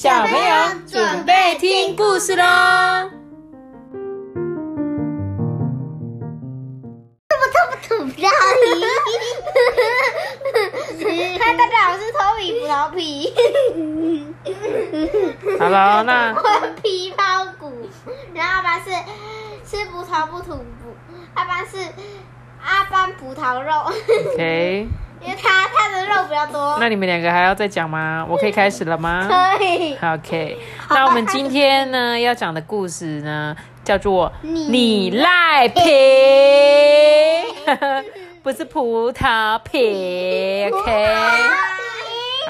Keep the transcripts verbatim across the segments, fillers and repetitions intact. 小朋友准备听故事咯。嗨，大家好，我是头皮葡萄皮。好了，那我皮包骨，然后阿班是吃葡萄不吐骨，阿班是阿班葡萄肉。OK。因为它它的肉比较多。那你们两个还要再讲吗？我可以开始了吗？可以。OK。那我们今天呢要讲的故事呢叫做你赖皮。不是葡萄皮 ，OK？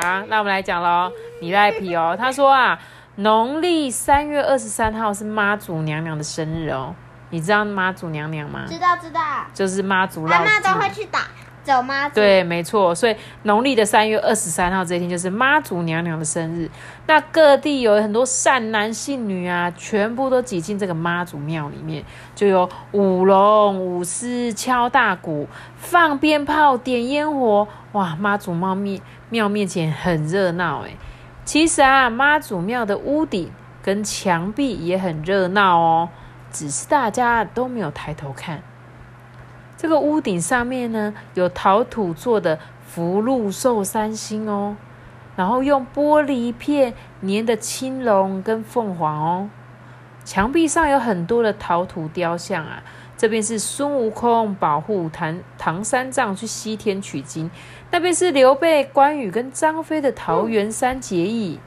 好，那我们来讲咯，你赖皮哦。他说啊，农历三月二十三号是妈祖娘娘的生日哦。你知道妈祖娘娘吗？知道，知道。就是妈祖绕境，妈妈都会去打走妈祖。对，没错。所以农历的三月二十三号这一天就是妈祖娘娘的生日。那各地有很多善男信女啊，全部都挤进这个妈祖庙里面，就有舞龙、舞狮、敲大鼓、放鞭炮、点烟火。哇，妈祖庙面庙面前很热闹哎。其实啊，妈祖庙的屋顶跟墙壁也很热闹哦，只是大家都没有抬头看。这个屋顶上面呢，有陶土做的福禄寿三星哦，然后用玻璃片粘的青龙跟凤凰哦。墙壁上有很多的陶土雕像啊，这边是孙悟空保护 唐, 唐三藏去西天取经，那边是刘备、关羽跟张飞的桃园三结义。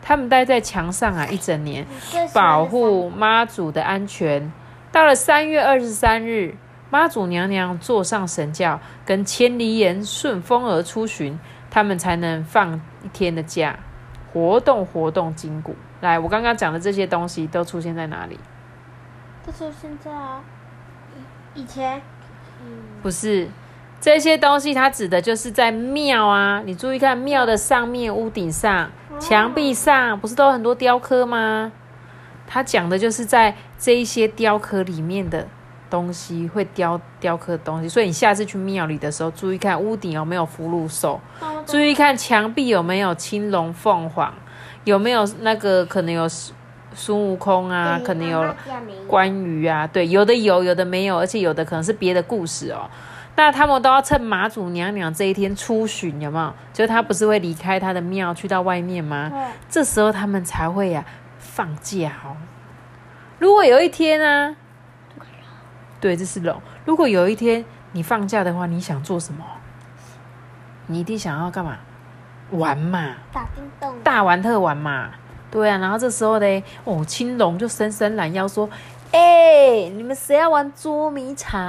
他们待在墙上啊一整年，保护妈祖的安全。到了三月二十三日。妈祖娘娘坐上神轿，跟千里眼顺风而出巡，他们才能放一天的假，活动活动筋骨。来，我刚刚讲的这些东西都出现在哪里？都出现在啊，以前、嗯、不是这些东西，它指的就是在庙啊。你注意看，庙的上面、屋顶上、墙壁上，不是都有很多雕刻吗？它讲的就是在这一些雕刻里面的。东西会雕雕刻的东西，所以你下次去庙里的时候，注意看屋顶有没有福禄寿，注意看墙壁有没有青龙凤凰，有没有那个可能有孙悟空啊，可能有关羽啊，对，有的有，有的没有，而且有的可能是别的故事哦。那他们都要趁妈祖娘娘这一天出巡，有没有？就是他不是会离开他的庙去到外面吗？这时候他们才会啊放假哦。如果有一天啊。对，这是龙。如果有一天你放假的话，你想做什么？你一定想要干嘛？玩嘛，打电动，大玩特玩嘛。对啊，然后这时候呢，哦，青龙就伸伸懒腰说：“哎、欸，你们谁要玩捉迷藏？”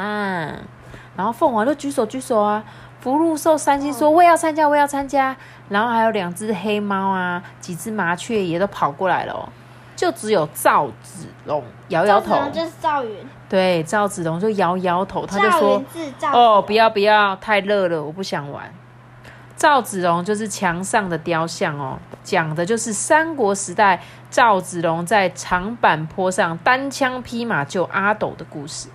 然后凤凰就举手举手啊。福禄寿三星说：“我也要参加，我也要参加。”然后还有两只黑猫啊，几只麻雀也都跑过来了、哦。就只有赵子龙摇摇头，就是赵云。对，赵子龙就摇摇头，他就说：“哦，不要不要，太热了，我不想玩。”赵子龙就是墙上的雕像哦，讲的就是三国时代赵子龙在长坂坡上单枪匹马救阿斗的故事。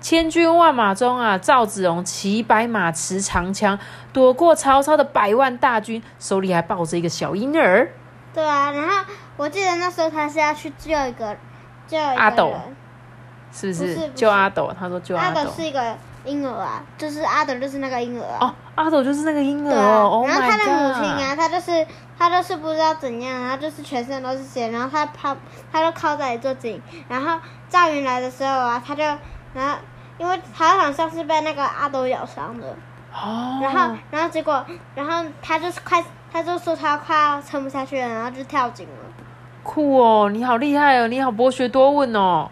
千军万马中啊，赵子龙骑白马持长枪，躲过曹操的百万大军，手里还抱着一个小婴儿。对啊，然后我记得那时候他是要去救一个，救一个阿斗，是不是？不是不是救阿斗，他说救阿斗。阿斗是一个婴儿啊，就是阿斗就是那个婴儿啊。哦，阿斗就是那个婴儿哦。啊 oh、然后他的母亲啊，他就是他就是不知道怎样，然后就是全身都是血，然后他趴，他就靠在一座井。然后赵云来的时候啊，他就然后因为他好像是被那个阿斗咬伤的。哦、oh。然后然后结果然后他就是快。他就说他快要撑不下去了，然后就跳井了。酷哦，你好厉害哦，你好博学多问哦。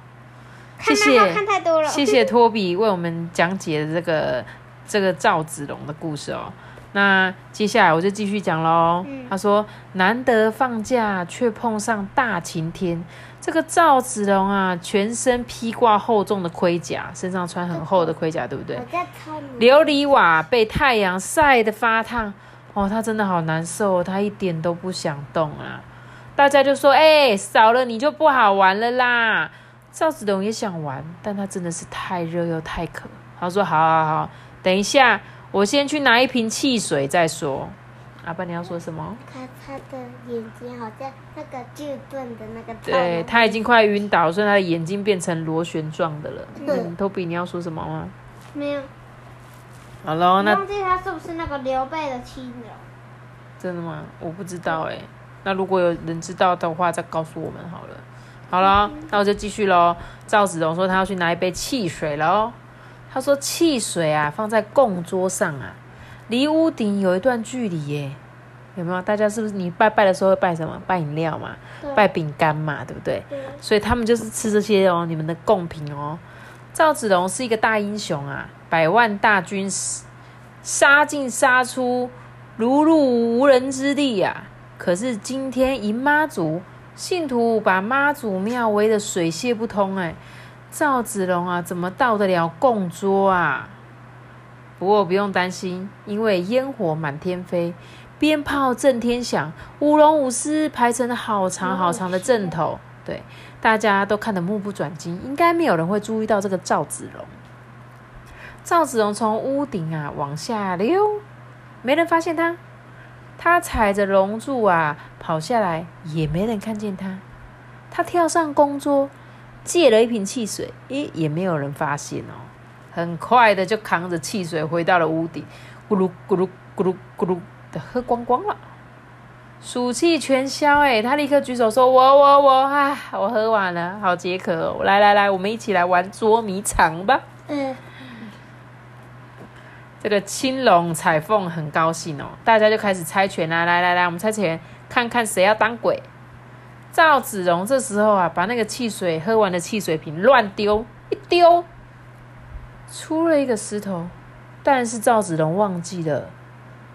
看漫画看太多了。谢谢托比为我们讲解这个这个赵子龙的故事哦。那接下来我就继续讲喽、嗯。他说，难得放假却碰上大晴天，这个赵子龙啊，全身披挂厚重的盔甲，身上穿很厚的盔甲，对不对？我在猜你。琉璃瓦被太阳晒得发烫。哦，他真的好难受、哦，他一点都不想动啊！大家就说：“哎、欸，少了你就不好玩了啦。”赵子龙也想玩，但他真的是太热又太渴。他说：“好好好，等一下，我先去拿一瓶汽水再说。”阿爸，你要说什么？他他的眼睛好像那个巨盾的那个。对，他已经快晕倒，所以他的眼睛变成螺旋状的了。嗯，托比，你要说什么吗？没有。好了，那忘记他是不是那个刘备的亲人？真的吗？我不知道哎、欸。那如果有人知道的话，再告诉我们好了。好了，嗯、那我就继续喽。赵子龙说他要去拿一杯汽水喽。他说汽水啊，放在供桌上啊。离屋顶有一段距离耶，有没有？大家是不是你拜拜的时候会拜什么？拜饮料嘛，拜饼干嘛，对不对？对。所以他们就是吃这些哦，你们的贡品哦。赵子龙是一个大英雄啊，百万大军杀进杀出，如入无人之地啊。可是今天迎妈祖，信徒把妈祖庙围得水泄不通哎，赵子龙啊，怎么到得了供桌啊？不过不用担心，因为烟火满天飞，鞭炮震天响，舞龙舞狮排成了好长好长的阵头，对，大家都看得目不转睛，应该没有人会注意到这个赵子龙。赵子龙从屋顶啊往下溜，没人发现他，他踩着龙柱啊跑下来，也没人看见他，他跳上供桌，借了一瓶汽水，诶，也没有人发现哦。很快的就扛着汽水回到了屋顶，咕噜咕噜咕噜咕噜的喝光光了，暑气全消哎、欸！他立刻举手说：“我我我啊，我喝完了，好解渴哦！来来来，我们一起来玩捉迷藏吧。”嗯，这个青龙彩凤很高兴哦，大家就开始猜拳啦！来来来，我们猜拳，看看谁要当鬼。赵子龙这时候啊，把那个汽水喝完的汽水瓶乱丢一丢。出了一个石头，但是赵子龙忘记了，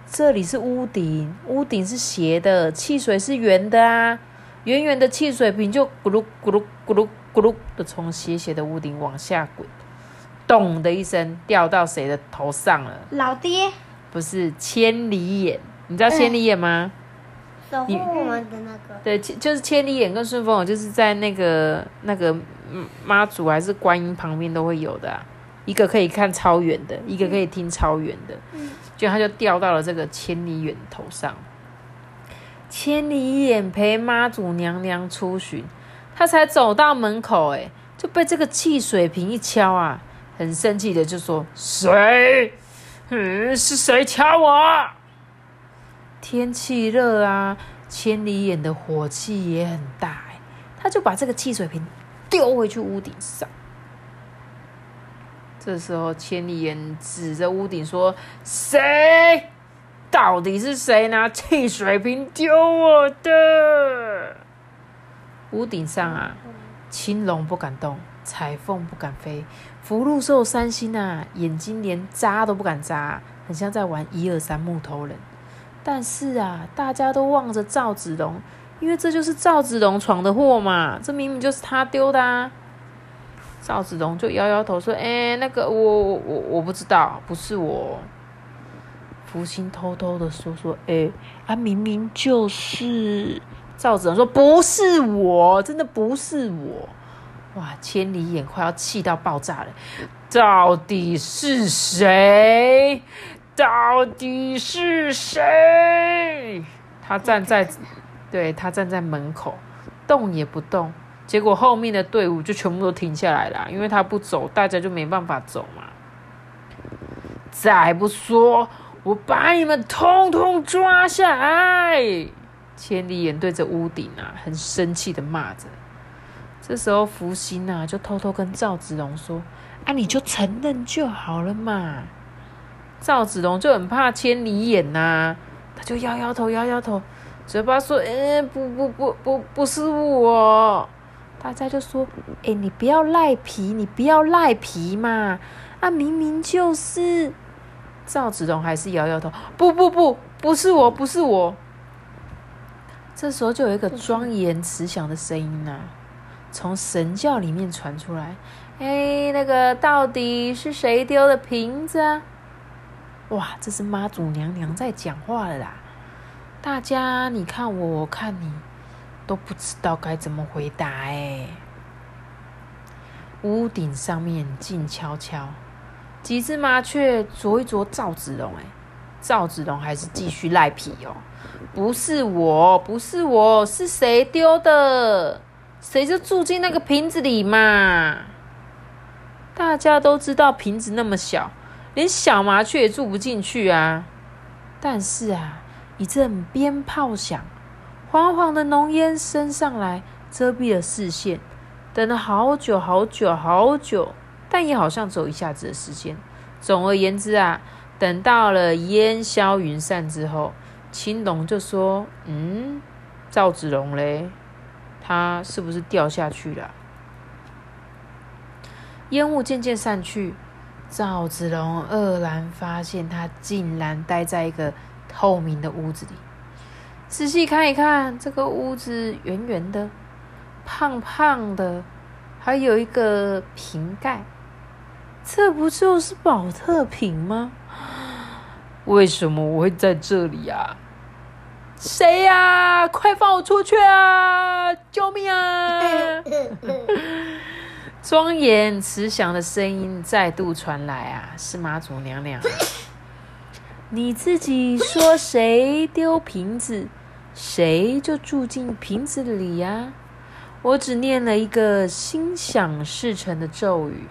这里是屋顶，屋顶是斜的，汽水是圆的啊，圆圆的汽水瓶就咕噜咕噜咕噜咕噜的从斜斜的屋顶往下滚，咚的一声掉到谁的头上了？老爹？不是，千里眼，你知道千里眼吗？守护我们的那个。对，就是千里眼跟顺风耳，就是在那个那个妈祖还是观音旁边都会有的啊。一个可以看超远的，一个可以听超远的，嗯、就他就掉到了这个千里眼头上。千里眼陪妈祖娘娘出巡，他才走到门口、欸，哎，就被这个汽水瓶一敲啊，很生气的就说：“谁？嗯，是谁敲我？”天气热啊，千里眼的火气也很大、欸，他就把这个汽水瓶丢回去屋顶上。这时候，千里眼指着屋顶说：“谁？到底是谁拿汽水瓶丢我的？”屋顶上啊，青龙不敢动，彩凤不敢飞，福禄寿三星啊，眼睛连眨都不敢眨，很像在玩一二三木头人。但是啊，大家都望着赵子龙，因为这就是赵子龙闯的祸嘛，这明明就是他丢的啊。赵子龙就摇摇头说：“哎、欸，那个我我我我不知道，不是我。”福星偷偷的说说：“哎、欸，啊明明就是。”赵子龙说：“不是我，真的不是我。”哇，千里眼快要气到爆炸了！到底是谁？到底是谁？他站在，对他站在门口，动也不动。结果后面的队伍就全部都停下来了，因为他不走，大家就没办法走嘛。再不说，我把你们通通抓下来！千里眼对着屋顶啊，很生气的骂着。这时候福星啊，就偷偷跟赵子龙说：“啊，你就承认就好了嘛。”赵子龙就很怕千里眼啊，他就摇摇头，摇摇头，嘴巴说：“嗯、欸，不不不不，不是我。”大家就说：“哎、欸，你不要赖皮，你不要赖皮嘛！啊，明明就是。”赵子龙还是摇摇头：“不不不，不是我，不是我。”这时候就有一个庄严慈祥的声音啊，从神教里面传出来：“哎、欸，那个到底是谁丢的瓶子啊？”哇，这是妈祖娘娘在讲话了啦！大家你看我，我看你。都不知道该怎么回答哎。屋顶上面静悄悄，几只麻雀啄一啄赵子龙哎，赵子龙还是继续赖皮哦，不是我，不是我，是谁丢的？谁就住进那个瓶子里嘛？大家都知道瓶子那么小，连小麻雀也住不进去啊。但是啊，一阵鞭炮响，黄黄的浓烟升上来，遮蔽了视线。等了好久好久好久，但也好像只有一下子的时间。总而言之啊，等到了烟消云散之后，青龙就说：“嗯，赵子龙嘞，他是不是掉下去了？”烟雾渐渐散去，赵子龙愕然发现他竟然待在一个透明的屋子里。仔细看一看，这个屋子圆圆的，胖胖的，还有一个瓶盖，这不就是宝特瓶吗？为什么我会在这里啊？谁呀、啊？快放我出去啊！救命啊！庄严慈祥的声音再度传来啊，是妈祖娘娘。你自己说谁丢瓶子，谁就住进瓶子里呀、啊。我只念了一个心想事成的咒语，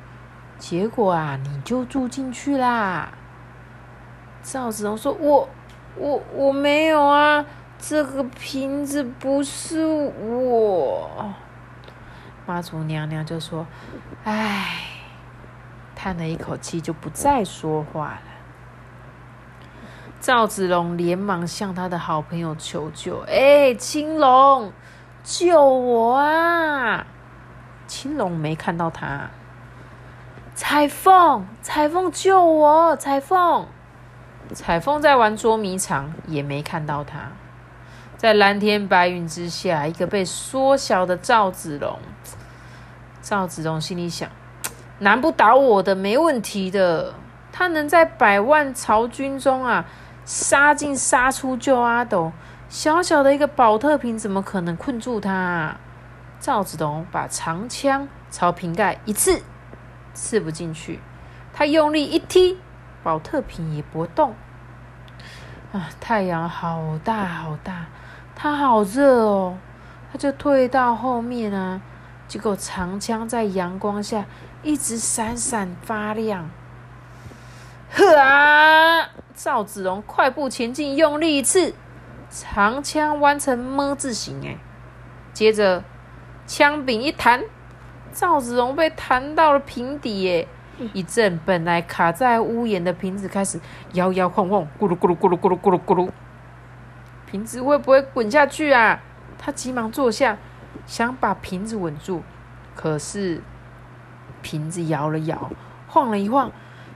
结果啊，你就住进去啦。赵子龙说：“我、我、我没有啊，这个瓶子不是我。”妈祖娘娘就说：“唉，叹了一口气，就不再说话了。”赵子龙连忙向他的好朋友求救：“哎，青龙！”救我啊！青龙没看到他。彩凤，彩凤救我！彩凤，彩凤在玩捉迷藏，也没看到他。在蓝天白云之下，一个被缩小的赵子龙。赵子龙心里想：难不倒我的，没问题的。他能在百万曹军中啊，杀进杀出救阿斗。小小的一个宝特瓶怎么可能困住他、啊、赵子龙把长枪朝瓶盖一刺，刺不进去。他用力一踢，宝特瓶也不动。啊，太阳好大好大，他好热哦，他就退到后面啊。结果长枪在阳光下一直闪闪发亮。呵啊！赵子龙快步前进，用力一刺。长枪弯成么字形，哎，接着枪柄一弹，赵子龙被弹到了瓶底，哎，一阵本来卡在屋檐的瓶子开始摇摇晃晃，咕噜咕噜咕噜咕噜咕噜咕噜，瓶子会不会滚下去啊？他急忙坐下，想把瓶子稳住，可是瓶子摇了摇，晃了一晃，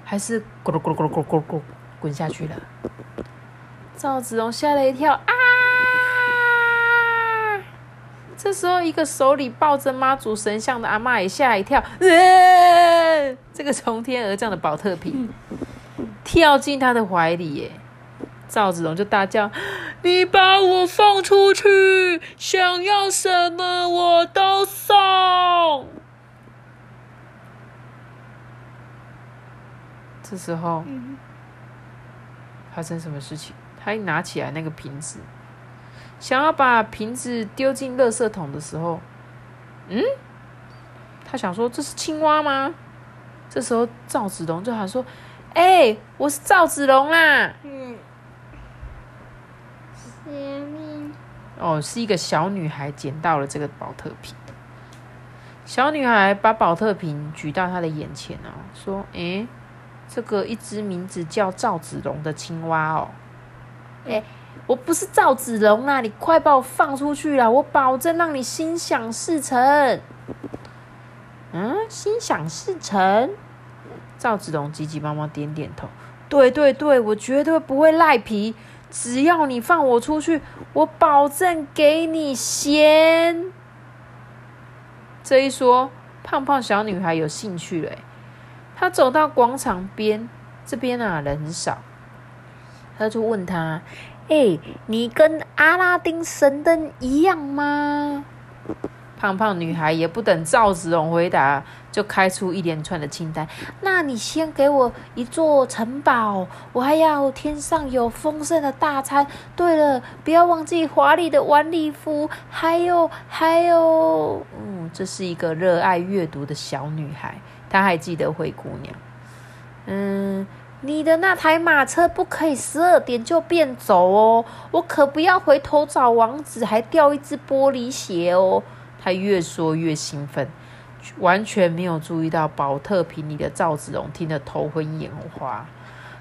还是咕噜咕噜咕噜咕噜咕噜咕噜滚下去了。赵子龙吓了一跳啊！这时候，一个手里抱着妈祖神像的阿嬷也吓一跳，啊、这个从天而降的宝特瓶跳进他的怀里耶！赵子龙就大叫：“你把我放出去，想要什么我都送！”这时候，发生什么事情？他一拿起来那个瓶子，想要把瓶子丢进垃圾桶的时候，嗯，他想说这是青蛙吗？这时候赵子龙就喊说：“哎、欸，我是赵子龙啦！”嗯，哦，是一个小女孩捡到了这个宝特瓶。小女孩把宝特瓶举到他的眼前哦，说：“哎、欸，这个一只名字叫赵子龙的青蛙哦。”哎、欸，我不是赵子龙啦！你快把我放出去啦！我保证让你心想事成。嗯，心想事成。赵子龙急急忙忙点点头，对对对，我绝对不会赖皮。只要你放我出去，我保证给你钱。这一说，胖胖小女孩有兴趣了、欸。她走到广场边，这边啊人很少。他就问他：“哎、欸，你跟阿拉丁神灯一样吗？”胖胖女孩也不等赵子龙回答，就开出一连串的清单。那你先给我一座城堡，我还要天上有丰盛的大餐。对了，不要忘记华丽的晚礼服，还有还有，嗯，这是一个热爱阅读的小女孩，她还记得灰姑娘。嗯，你的那台马车不可以十二点就变走哦，我可不要回头找王子，还掉一只玻璃鞋哦。她越说越兴奋，完全没有注意到保特瓶里的赵子龙听得头昏眼花。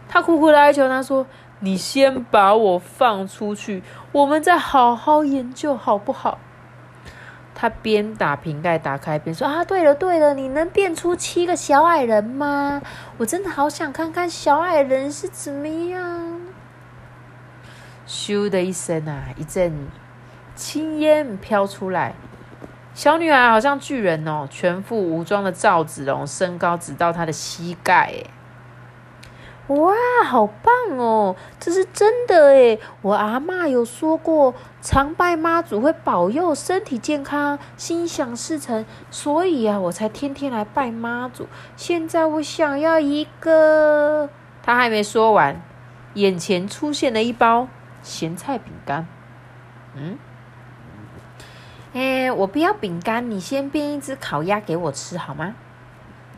他苦苦的哀求他说，你先把我放出去，我们再好好研究好不好。他边打瓶盖打开边说，啊，对了对了，你能变出七个小矮人吗？我真的好想看看小矮人是怎么样。咻的一声啊，一阵青烟飘出来，小女孩好像巨人哦，全副武装的赵子龙身高只到她的膝盖耶。哇，好棒哦，这是真的耶，我阿嬷有说过，常拜妈祖会保佑身体健康，心想事成，所以啊，我才天天来拜妈祖。现在我想要一个……她还没说完，眼前出现了一包咸菜饼干。嗯？哎，我不要饼干，你先变一只烤鸭给我吃好吗？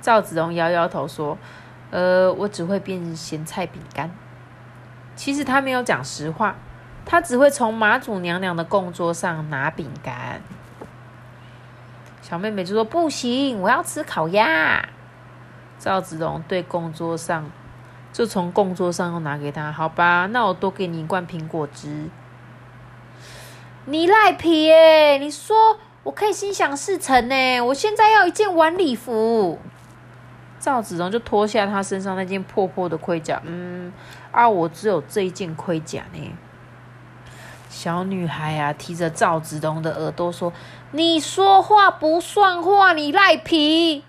赵子龙摇摇头说：“呃，我只会变咸菜饼干。”其实他没有讲实话，他只会从妈祖娘娘的供桌上拿饼干。小妹妹就说：“不行，我要吃烤鸭。”赵子龙对供桌上，就从供桌上又拿给他，好吧，那我多给你一罐苹果汁。你赖皮耶！你说我可以心想事成耶，我现在要一件晚礼服。赵子龙就脱下他身上那件破破的盔甲，嗯啊，我只有这一件盔甲呢。小女孩啊，提着赵子龙的耳朵说：“你说话不算话，你赖皮。”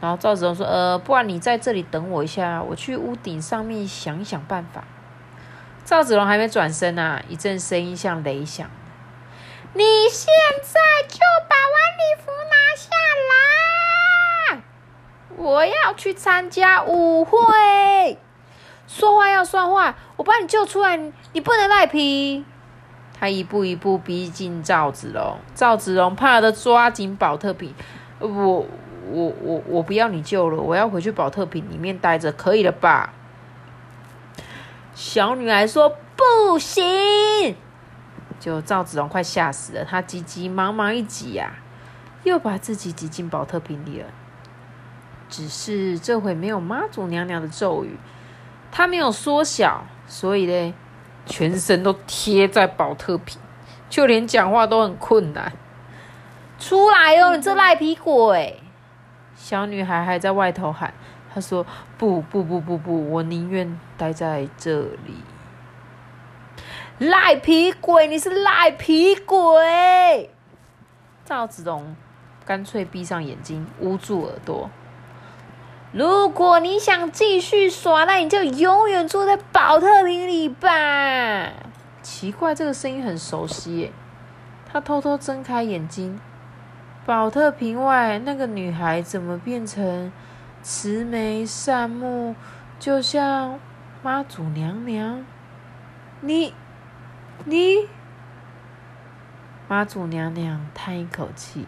然后赵子龙说：“呃，不然你在这里等我一下，我去屋顶上面想一想办法。”赵子龙还没转身啊，一阵声音像雷响。你现在就把晚礼服拿下来，我要去参加舞会。说话要算话，我把你救出来，你不能赖皮。他一步一步逼近赵子龙，赵子龙怕得抓紧保特瓶。我我我我不要你救了，我要回去保特瓶里面待着，可以了吧？小女孩说：“不行！”就赵子龙快吓死了，他急急忙忙一挤呀、啊，又把自己挤进保特瓶里了。只是这回没有妈祖娘娘的咒语，他没有缩小，所以嘞，全身都贴在保特瓶，就连讲话都很困难。出来哦，你这赖皮鬼！小女孩还在外头喊。他说：“不不不不不，我宁愿待在这里。”赖皮鬼，你是赖皮鬼！赵子龙干脆闭上眼睛，捂住耳朵。如果你想继续耍赖，你就永远坐在保特瓶里吧。奇怪，这个声音很熟悉耶。他偷偷睁开眼睛，保特瓶外那个女孩怎么变成慈眉善目，就像妈祖娘娘。你，你，妈祖娘娘叹一口气：“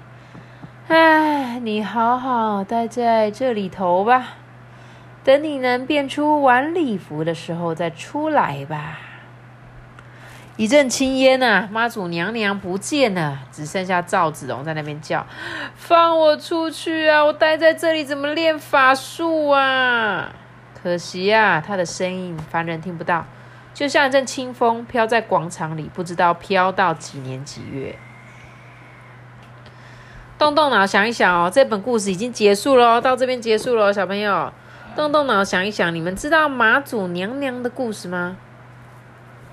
唉，你好好待在这里头吧，等你能变出晚礼服的时候再出来吧。”一阵青烟啊，妈祖娘娘不见了，只剩下赵子龙在那边叫：“放我出去啊！我待在这里怎么练法术啊？”可惜啊，他的声音凡人听不到，就像一阵清风飘在广场里，不知道飘到几年几月。动动脑想一想哦，这本故事已经结束了，到这边结束了，小朋友，动动脑想一想，你们知道妈祖娘娘的故事吗？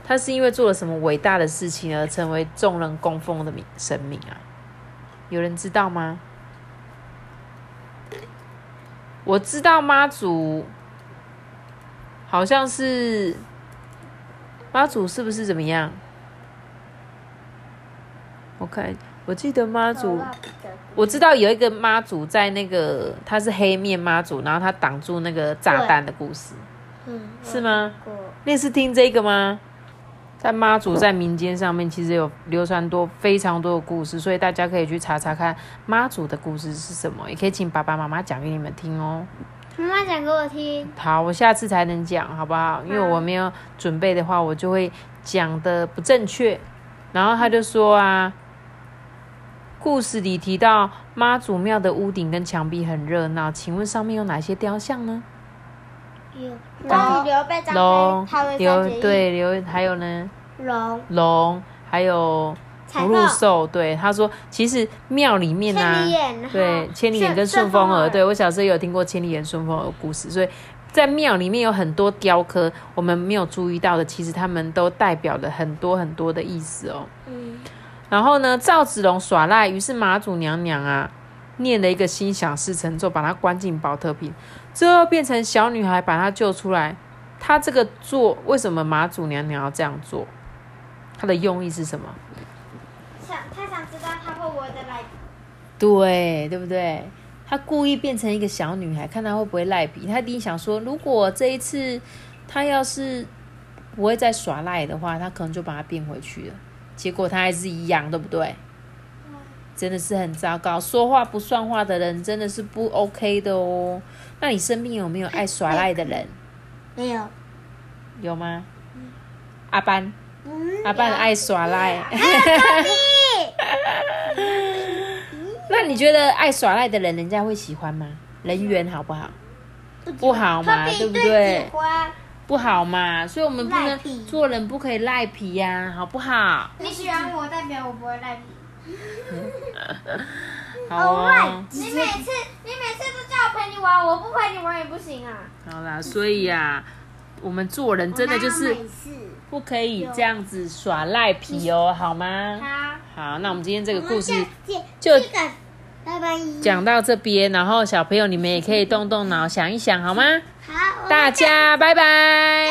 他是因为做了什么伟大的事情而成为众人供奉的神明啊？有人知道吗？我知道妈祖好像是妈祖是不是怎么样？我看我记得妈祖，我知道有一个妈祖在那个，他是黑面妈祖，然后他挡住那个炸弹的故事，嗯，是吗？你是听这个吗？在妈祖在民间上面其实有流传多非常多的故事，所以大家可以去查查看妈祖的故事是什么，也可以请爸爸妈妈讲给你们听哦。妈妈讲给我听。好，我下次才能讲，好不好？因为我没有准备的话，我就会讲的不正确。然后他就说啊，故事里提到妈祖庙的屋顶跟墙壁很热闹，请问上面有哪些雕像呢？有当刘备、张飞、刘对刘，还有呢？龙龙，还有福禄寿。对，他说其实庙里面啊，千里眼对千里眼跟顺风耳，对我小时候有听过千里眼、顺风耳故事，所以在庙里面有很多雕刻，我们没有注意到的，其实他们都代表了很多很多的意思哦。嗯，然后呢，赵子龙耍赖，于是妈祖娘娘啊，念了一个心想事成咒，把她关进保特瓶，最后变成小女孩把她救出来。她这个做，为什么妈祖娘娘要这样做？她的用意是什么？想她想知道她会不会赖皮，对对不对？她故意变成一个小女孩，看她会不会赖皮。她一定想说，如果这一次她要是不会再耍赖的话，她可能就把她变回去了。结果她还是一样，对不对？真的是很糟糕，说话不算话的人真的是不 OK 的哦。那你身边有没有爱耍赖的人？没有。有吗？嗯、阿班、嗯、阿班爱耍赖、嗯、那你觉得爱耍赖的人人家会喜欢吗？人缘好不好？不, 不好嘛，对不对？不好嘛，所以我们不能做人不可以赖皮呀、啊，好不好？你喜欢我代表我不会赖皮。好啊！你每次你每次都叫我陪你玩，我不陪你玩也不行啊。好啦，所以啊，我们做人真的就是不可以这样子耍赖皮哦，好吗？好。好，那我们今天这个故事就讲到这边，然后小朋友你们也可以动动脑想一想，好吗？好，大家拜拜。